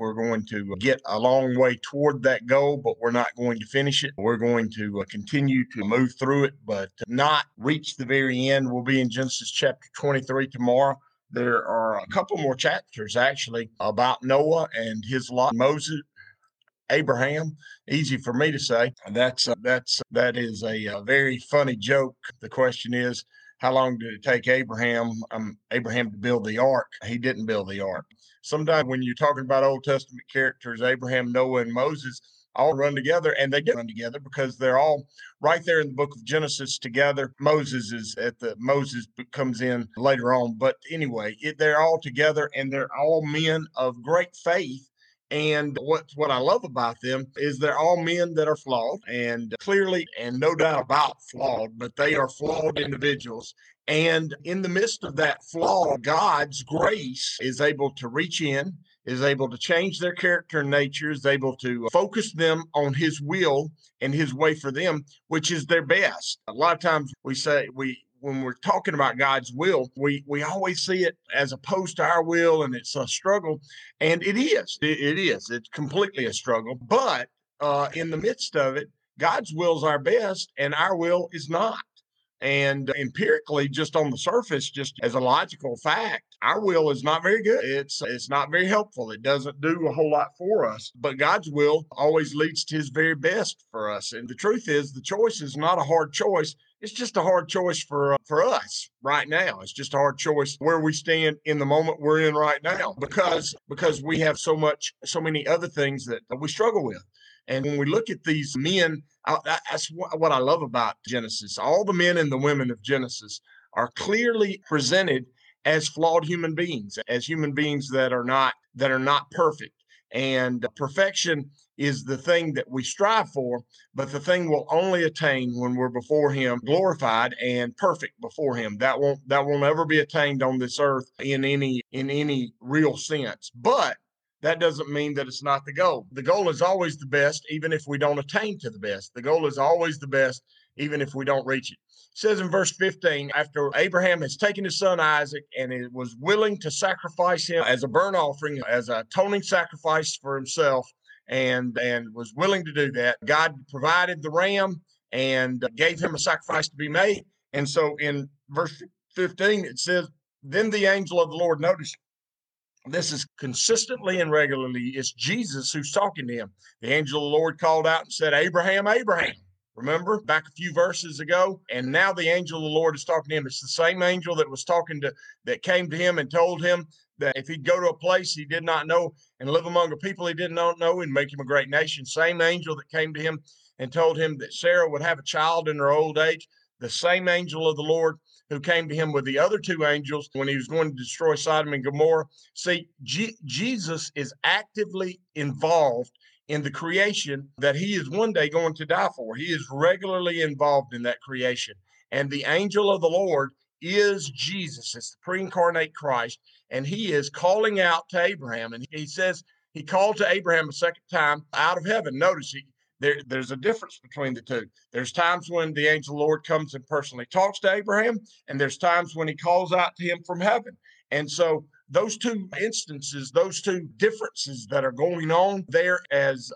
We're going to get a long way toward that goal, but we're not going to finish it. We're going to continue to move through it, but not reach the very end. We'll be in Genesis chapter 23 tomorrow. There are a couple more chapters, actually, about Noah and his lot, Moses, Abraham. Easy for me to say. That is a very funny joke. The question is, how long did it take Abraham to build the ark? He didn't build the ark. Sometimes when you're talking about Old Testament characters, Abraham, Noah, and Moses all run together, and they do run together because they're all right there in the book of Genesis together. Moses comes in later on, but anyway, they're all together, and they're all men of great faith. And what I love about them is they're all men that are flawed, and clearly, and no doubt about flawed, but they are flawed individuals. And in the midst of that flaw, God's grace is able to reach in, is able to change their character and nature, is able to focus them on his will and his way for them, which is their best. A lot of times when we're talking about God's will, we always see it as opposed to our will, and it's a struggle. And it is. It is. It's completely a struggle. But in the midst of it, God's will is our best, and our will is not. And empirically, just on the surface, just as a logical fact, our will is not very good. It's not very helpful. It doesn't do a whole lot for us. But God's will always leads to his very best for us. And the truth is, the choice is not a hard choice. It's just a hard choice for us right now. It's just a hard choice where we stand in the moment we're in right now, because we have so many other things that we struggle with. And when we look at these men, that's what I love about Genesis. All the men and the women of Genesis are clearly presented as flawed human beings, as human beings that are not perfect. And perfection is the thing that we strive for, but the thing we'll only attain when we're before him, glorified and perfect before him. That won't ever be attained on this earth in any real sense. But that doesn't mean that it's not the goal. The goal is always the best, even if we don't attain to the best. The goal is always the best, even if we don't reach it. It says in verse 15, after Abraham has taken his son Isaac and it was willing to sacrifice him as a burnt offering, as a atoning sacrifice for himself, and was willing to do that, God provided the ram and gave him a sacrifice to be made. And so in verse 15, it says, then the angel of the Lord noticed. This is consistently and regularly. It's Jesus who's talking to him. The angel of the Lord called out and said, Abraham, Abraham. Remember back a few verses ago? And now the angel of the Lord is talking to him. It's the same angel that came to him and told him that if he'd go to a place he did not know and live among a people he did not know and make him a great nation. Same angel that came to him and told him that Sarah would have a child in her old age. The same angel of the Lord who came to him with the other two angels when he was going to destroy Sodom and Gomorrah. See, Jesus is actively involved in the creation that he is one day going to die for. He is regularly involved in that creation. And the angel of the Lord is Jesus. It's the pre-incarnate Christ. And he is calling out to Abraham. And he says, he called to Abraham a second time out of heaven. Notice there's a difference between the two. There's times when the angel of the Lord comes and personally talks to Abraham, and there's times when he calls out to him from heaven. And so those two instances, those two differences that are going on there as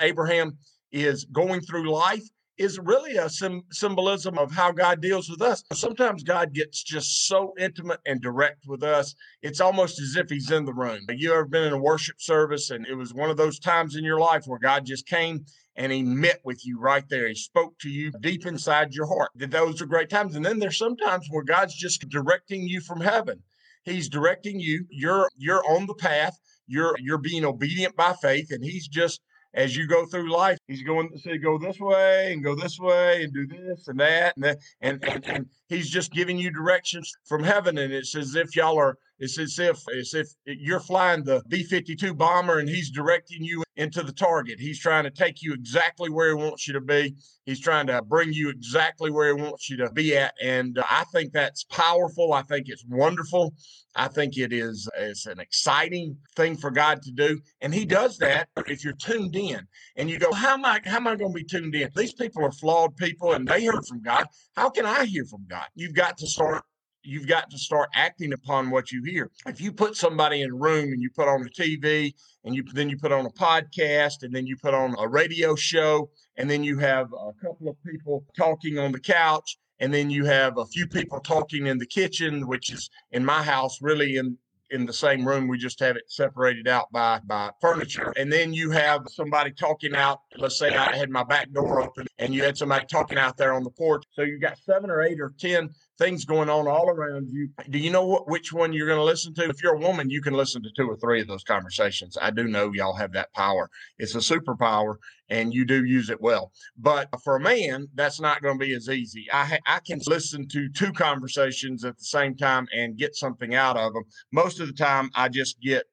Abraham is going through life is really a symbolism of how God deals with us. Sometimes God gets just so intimate and direct with us. It's almost as if he's in the room. You ever been in a worship service and it was one of those times in your life where God just came and he met with you right there. He spoke to you deep inside your heart. Those are great times. And then there's sometimes where God's just directing you from heaven. He's directing you. You're on the path. You're being obedient by faith. And he's just, as you go through life, he's going to say, go this way and go this way and do this and that. And he's just giving you directions from heaven. And it's as if it's as if you're flying the B-52 bomber and he's directing you into the target. He's trying to take you exactly where he wants you to be. He's trying to bring you exactly where he wants you to be at. And I think that's powerful. I think it's wonderful. I think it's an exciting thing for God to do. And he does that if you're tuned in. And you go, how am I going to be tuned in? These people are flawed people and they heard from God. How can I hear from God? You've got to start acting upon what you hear. If you put somebody in a room and you put on a TV and then you put on a podcast and then you put on a radio show and then you have a couple of people talking on the couch and then you have a few people talking in the kitchen, which is in my house really in the same room. We just have it separated out by furniture. And then you have somebody talking out. Let's say I had my back door open and you had somebody talking out there on the porch. So you got 7 or 8 or 10 things going on all around you. Do you know which one you're going to listen to? If you're a woman, you can listen to 2 or 3 of those conversations. I do know y'all have that power. It's a superpower, and you do use it well. But for a man, that's not going to be as easy. I can listen to 2 conversations at the same time and get something out of them. Most of the time, I just get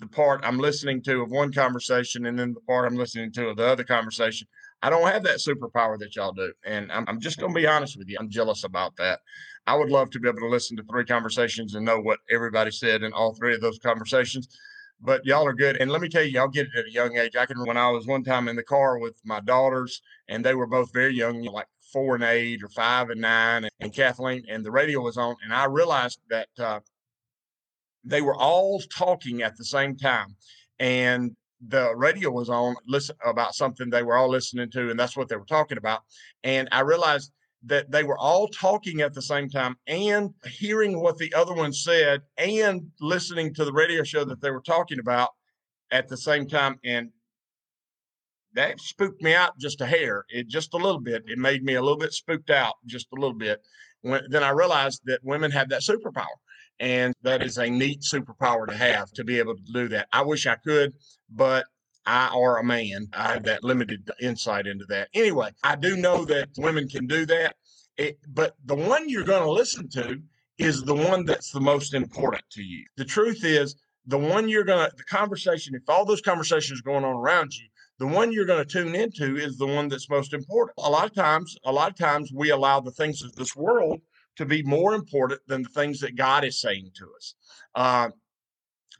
the part I'm listening to of one conversation and then the part I'm listening to of the other conversation. I don't have that superpower that y'all do. And I'm just going to be honest with you. I'm jealous about that. I would love to be able to listen to 3 conversations and know what everybody said in all 3 of those conversations. But y'all are good. And let me tell you, y'all get it at a young age. When I was one time in the car with my daughters, and they were both very young, like 4 and 8 or 5 and 9, and Kathleen, and the radio was on. And I realized that they were all talking at the same time. And the radio was on about something they were all listening to, and that's what they were talking about. And I realized that they were all talking at the same time and hearing what the other one said and listening to the radio show that they were talking about at the same time. And that spooked me out just a hair, just a little bit. It made me a little bit spooked out just a little bit. Then I realized that women have that superpower. And that is a neat superpower to have, to be able to do that. I wish I could, but I are a man. I have that limited insight into that. Anyway, I do know that women can do that. But the one you're going to listen to is the one that's the most important to you. The truth is, the conversation, if all those conversations are going on around you, the one you're going to tune into is the one that's most important. A lot of times we allow the things of this world to be more important than the things that God is saying to us.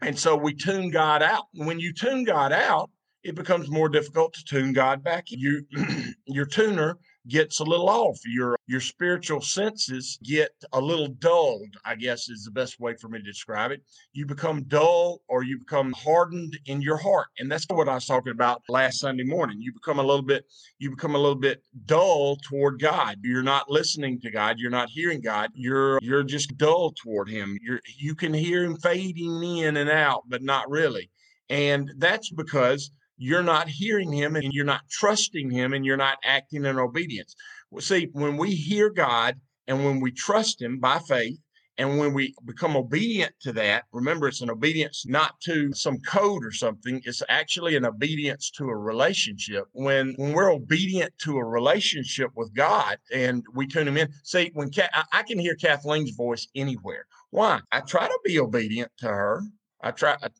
And so we tune God out. When you tune God out, it becomes more difficult to tune God back. Your tuner gets a little off. Your spiritual senses get a little dulled, I guess is the best way for me to describe it. You become dull or you become hardened in your heart. And that's what I was talking about last Sunday morning. You become a little bit dull toward God. You're not listening to God. You're not hearing God. You're just dull toward him. You can hear him fading in and out, but not really. And that's because you're not hearing him and you're not trusting him and you're not acting in obedience. Well, see, when we hear God and when we trust him by faith and when we become obedient to that, remember it's an obedience not to some code or something. It's actually an obedience to a relationship. When we're obedient to a relationship with God and we tune him in, see, when I can hear Kathleen's voice anywhere. Why? I try to be obedient to her.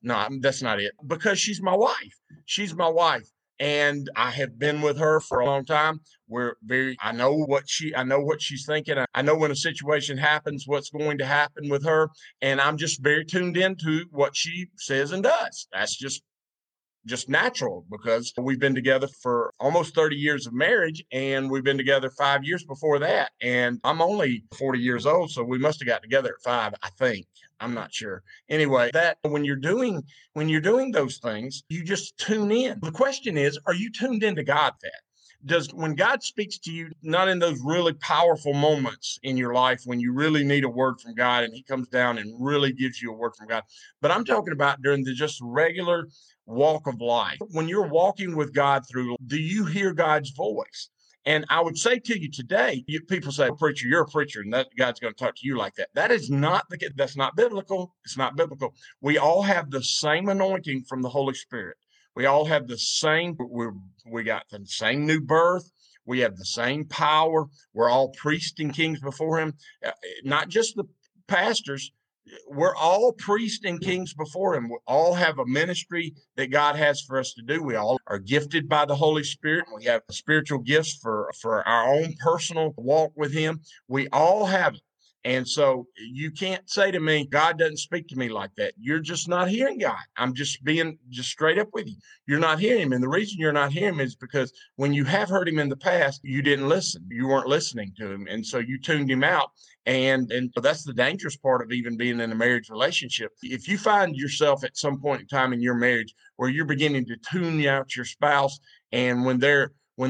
No, that's not it. Because she's my wife. She's my wife. And I have been with her for a long time. I know what she's thinking. I know when a situation happens, what's going to happen with her. And I'm just very tuned into what she says and does. That's just natural because we've been together for almost 30 years of marriage and we've been together 5 years before that. And I'm only 40 years old, so we must have got together at 5, I think. I'm not sure. Anyway, that when you're doing those things, you just tune in. The question is, are you tuned into God? when God speaks to you, not in those really powerful moments in your life when you really need a word from God and he comes down and really gives you a word from God, but I'm talking about during the just regular walk of life. When you're walking with God through, do you hear God's voice? And I would say to you today, people say, preacher, you're a preacher, and that God's going to talk to you like that. That is not the case. That's not biblical. It's not biblical. We all have the same anointing from the Holy Spirit. We all have the same, we got the same new birth. We have the same power. We're all priests and kings before him. Not just the pastors. We're all priests and kings before him. We all have a ministry that God has for us to do. We all are gifted by the Holy Spirit. We have spiritual gifts for our own personal walk with him. We all have it. And so you can't say to me, God doesn't speak to me like that. You're just not hearing God. I'm just being just straight up with you. You're not hearing him. And the reason you're not hearing him is because when you have heard him in the past, you didn't listen. You weren't listening to him. And so you tuned him out. And that's the dangerous part of even being in a marriage relationship. If you find yourself at some point in time in your marriage where you're beginning to tune out your spouse, and when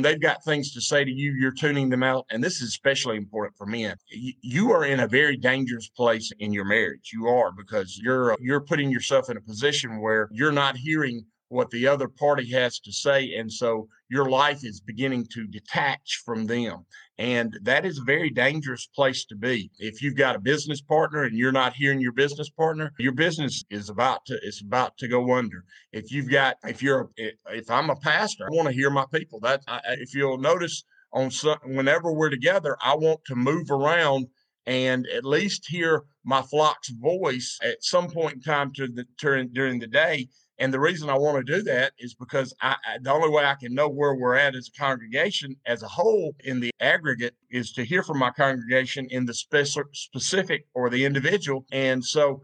they've got things to say to you, you're tuning them out. And this is especially important for men. You are in a very dangerous place in your marriage. You are, because you're putting yourself in a position where you're not hearing what the other party has to say. And so your life is beginning to detach from them. And that is a very dangerous place to be. If you've got a business partner and you're not hearing your business partner, your business is about to go under. If I'm a pastor, I want to hear my people. If you'll notice whenever we're together, I want to move around and at least hear my flock's voice at some point in time during the day. And the reason I want to do that is because the only way I can know where we're at as a congregation as a whole in the aggregate is to hear from my congregation in the specific or the individual. And so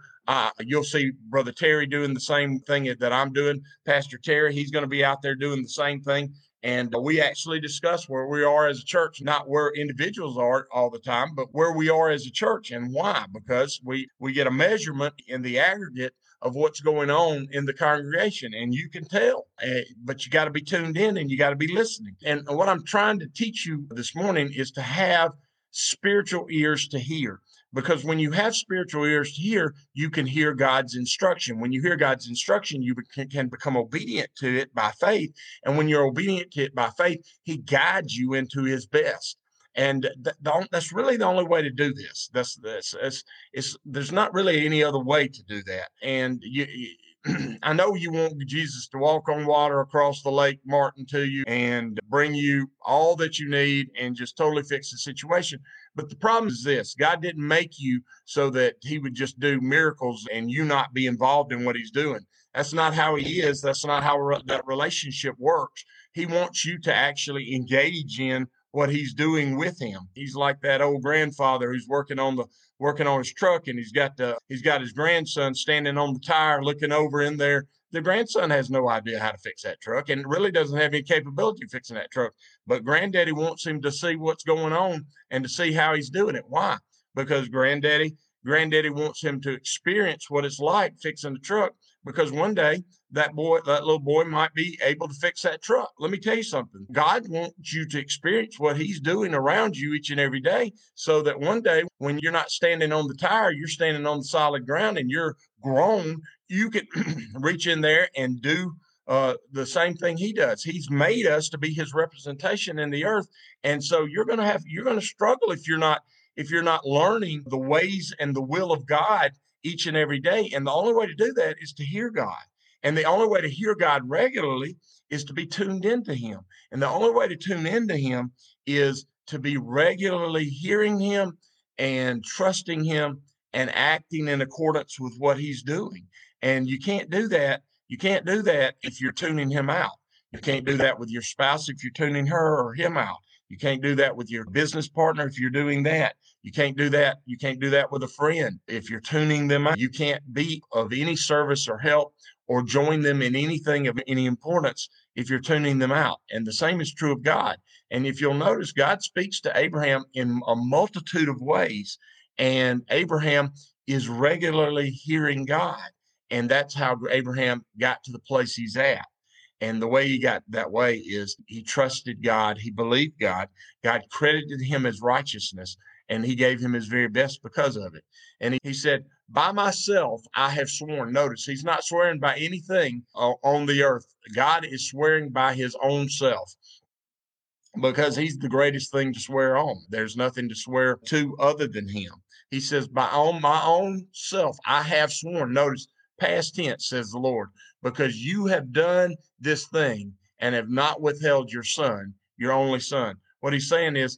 you'll see Brother Terry doing the same thing that I'm doing. Pastor Terry, he's going to be out there doing the same thing. And we actually discuss where we are as a church, not where individuals are all the time, but where we are as a church and why. Because we get a measurement in the aggregate of what's going on in the congregation. And you can tell, but you got to be tuned in and you got to be listening. And what I'm trying to teach you this morning is to have spiritual ears to hear. Because when you have spiritual ears to hear, you can hear God's instruction. When you hear God's instruction, you can become obedient to it by faith. And when you're obedient to it by faith, he guides you into his best. And that's really the only way to do this. There's not really any other way to do that. And I know you want Jesus to walk on water across the lake, Martin, to you and bring you all that you need and just totally fix the situation. But the problem is this: God didn't make you so that he would just do miracles and you not be involved in what he's doing. That's not how he is. That's not how that relationship works. He wants you to actually engage in what he's doing with him. He's like that old grandfather who's working on his truck, and he's got his grandson standing on the tire looking over in there. The grandson has no idea how to fix that truck and really doesn't have any capability of fixing that truck. But granddaddy wants him to see what's going on and to see how he's doing it. Why? Because granddaddy wants him to experience what it's like fixing the truck, because one day that little boy might be able to fix that truck. Let me tell you something. God wants you to experience what he's doing around you each and every day, so that one day when you're not standing on the tire, you're standing on the solid ground and you're grown, you can reach in there and do the same thing he does. He's made us to be his representation in the earth. And so you're going to struggle if you're not learning the ways and the will of God each and every day. And the only way to do that is to hear God. And the only way to hear God regularly is to be tuned into him. And the only way to tune into him is to be regularly hearing him and trusting him and acting in accordance with what he's doing. And you can't do that. You can't do that if you're tuning him out. You can't do that with your spouse if you're tuning her or him out. You can't do that with your business partner if you're doing that. You can't do that. You can't do that with a friend if you're tuning them out. You can't be of any service or help or join them in anything of any importance if you're tuning them out. And the same is true of God. And if you'll notice, God speaks to Abraham in a multitude of ways, and Abraham is regularly hearing God. And that's how Abraham got to the place he's at. And the way he got that way is he trusted God. He believed God. God credited him as righteousness, and he gave him his very best because of it. And he said, by myself, I have sworn. Notice, he's not swearing by anything on the earth. God is swearing by his own self, because he's the greatest thing to swear on. There's nothing to swear to other than him. He says, by my own self, I have sworn. Notice, past tense, says the Lord, because you have done this thing and have not withheld your son, your only son. What he's saying is,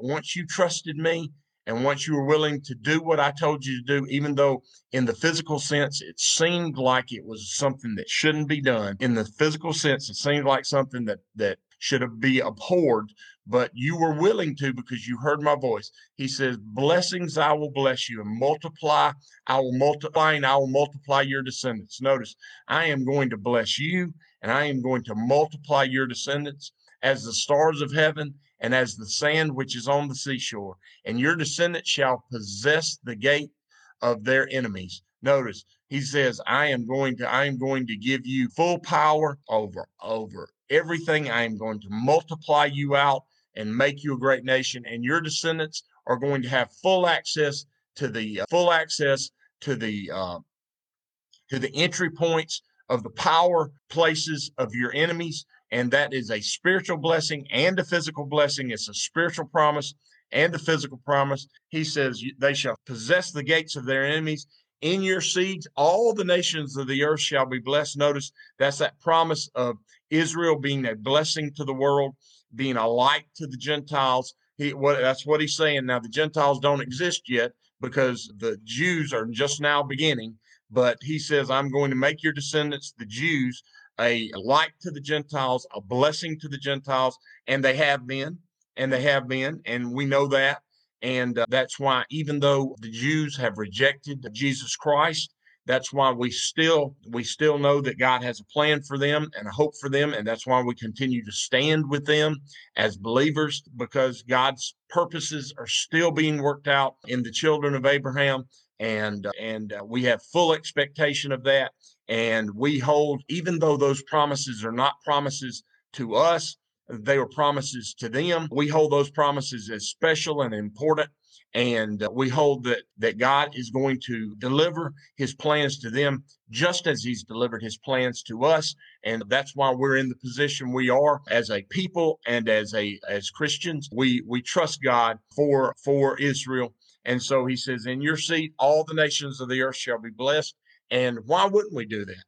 once you trusted me, and once you were willing to do what I told you to do, even though in the physical sense, it seemed like it was something that shouldn't be done. In the physical sense, it seemed like something that should be abhorred, but you were willing to because you heard my voice. He says, blessings, I will bless you, and multiply, I will multiply, and I will multiply your descendants. Notice, I am going to bless you, and I am going to multiply your descendants as the stars of heaven and as the sand which is on the seashore. And your descendants shall possess the gate of their enemies. Notice, he says, I am going to give you full power over everything. I am going to multiply you out and make you a great nation. And your descendants are going to have full access to the entry points of the power places of your enemies. And that is a spiritual blessing and a physical blessing. It's a spiritual promise and a physical promise. He says, they shall possess the gates of their enemies. In your seeds, all the nations of the earth shall be blessed. Notice, that's that promise of Israel being a blessing to the world, being a light to the Gentiles. That's what he's saying. Now, the Gentiles don't exist yet because the Jews are just now beginning. But he says, I'm going to make your descendants, the Jews, a light to the Gentiles, a blessing to the Gentiles, and they have been, and we know that. And that's why, even though the Jews have rejected Jesus Christ, that's why we still know that God has a plan for them and a hope for them. And that's why we continue to stand with them as believers, because God's purposes are still being worked out in the children of Abraham. And we have full expectation of that. And we hold, even though those promises are not promises to us, they were promises to them. We hold those promises as special and important. And we hold that God is going to deliver his plans to them just as he's delivered his plans to us. And that's why we're in the position we are as a people and as Christians. We trust God for Israel. And so he says, in your seed, all the nations of the earth shall be blessed. And why wouldn't we do that?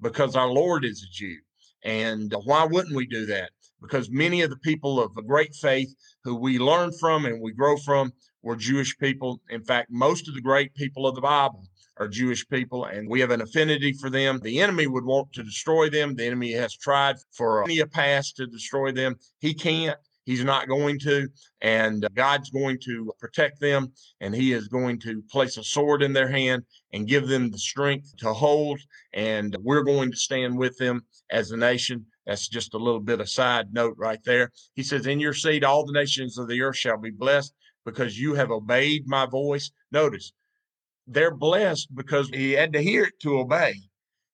Because our Lord is a Jew. And why wouldn't we do that? Because many of the people of great faith who we learn from and we grow from were Jewish people. In fact, most of the great people of the Bible are Jewish people, and we have an affinity for them. The enemy would want to destroy them. The enemy has tried for many a past to destroy them. He can't. He's not going to, and God's going to protect them, and he is going to place a sword in their hand and give them the strength to hold, and we're going to stand with them as a nation. That's just a little bit of side note right there. He says, in your seed, all the nations of the earth shall be blessed because you have obeyed my voice. Notice, they're blessed because he had to hear it to obey.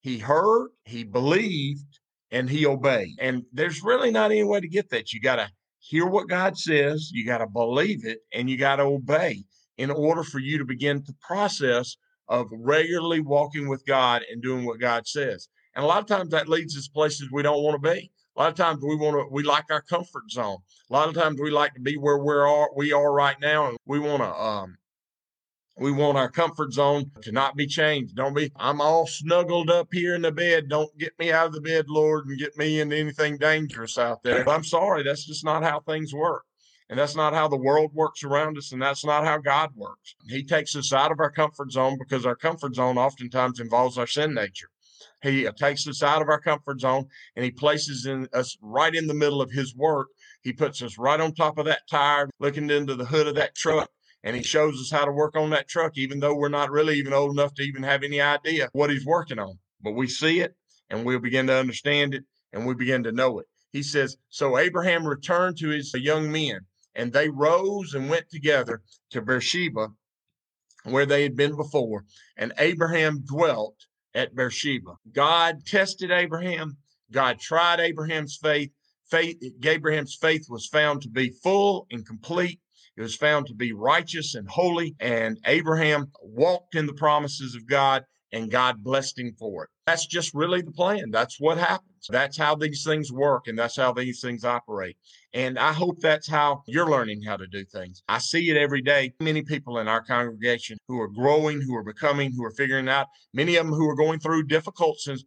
He heard, he believed, and he obeyed. And there's really not any way to get that. You got to hear what God says, you got to believe it, and you got to obey in order for you to begin the process of regularly walking with God and doing what God says. And a lot of times that leads us places we don't want to be. A lot of times we like our comfort zone. A lot of times we like to be where we are right now, and we want our comfort zone to not be changed. I'm all snuggled up here in the bed. Don't get me out of the bed, Lord, and get me into anything dangerous out there. But I'm sorry, that's just not how things work. And that's not how the world works around us. And that's not how God works. He takes us out of our comfort zone because our comfort zone oftentimes involves our sin nature. He takes us out of our comfort zone and he places us right in the middle of his work. He puts us right on top of that tire, looking into the hood of that truck. And he shows us how to work on that truck, even though we're not really even old enough to even have any idea what he's working on. But we see it, and we'll begin to understand it, and we begin to know it. He says, so Abraham returned to his young men, and they rose and went together to Beersheba, where they had been before. And Abraham dwelt at Beersheba. God tested Abraham. God tried Abraham's faith. Abraham's faith was found to be full and complete. It was found to be righteous and holy. And Abraham walked in the promises of God, and God blessed him for it. That's just really the plan. That's what happens. That's how these things work, and that's how these things operate. And I hope that's how you're learning how to do things. I see it every day. Many people in our congregation who are growing, who are becoming, who are figuring out, many of them who are going through difficulties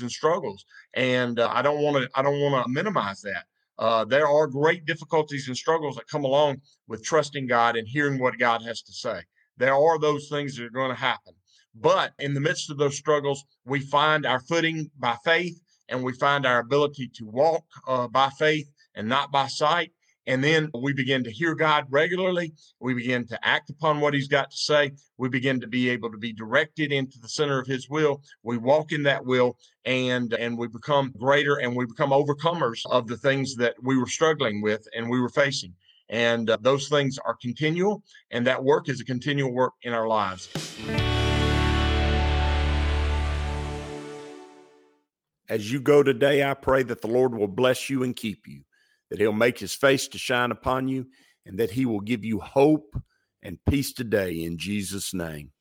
and struggles. And I don't want to minimize that. There are great difficulties and struggles that come along with trusting God and hearing what God has to say. There are those things that are going to happen. But in the midst of those struggles, we find our footing by faith, and we find our ability to walk by faith and not by sight. And then we begin to hear God regularly. We begin to act upon what he's got to say. We begin to be able to be directed into the center of his will. We walk in that will, and we become greater, and we become overcomers of the things that we were struggling with and we were facing. And those things are continual, and that work is a continual work in our lives. As you go today, I pray that the Lord will bless you and keep you, that he'll make his face to shine upon you, and that he will give you hope and peace today in Jesus' name.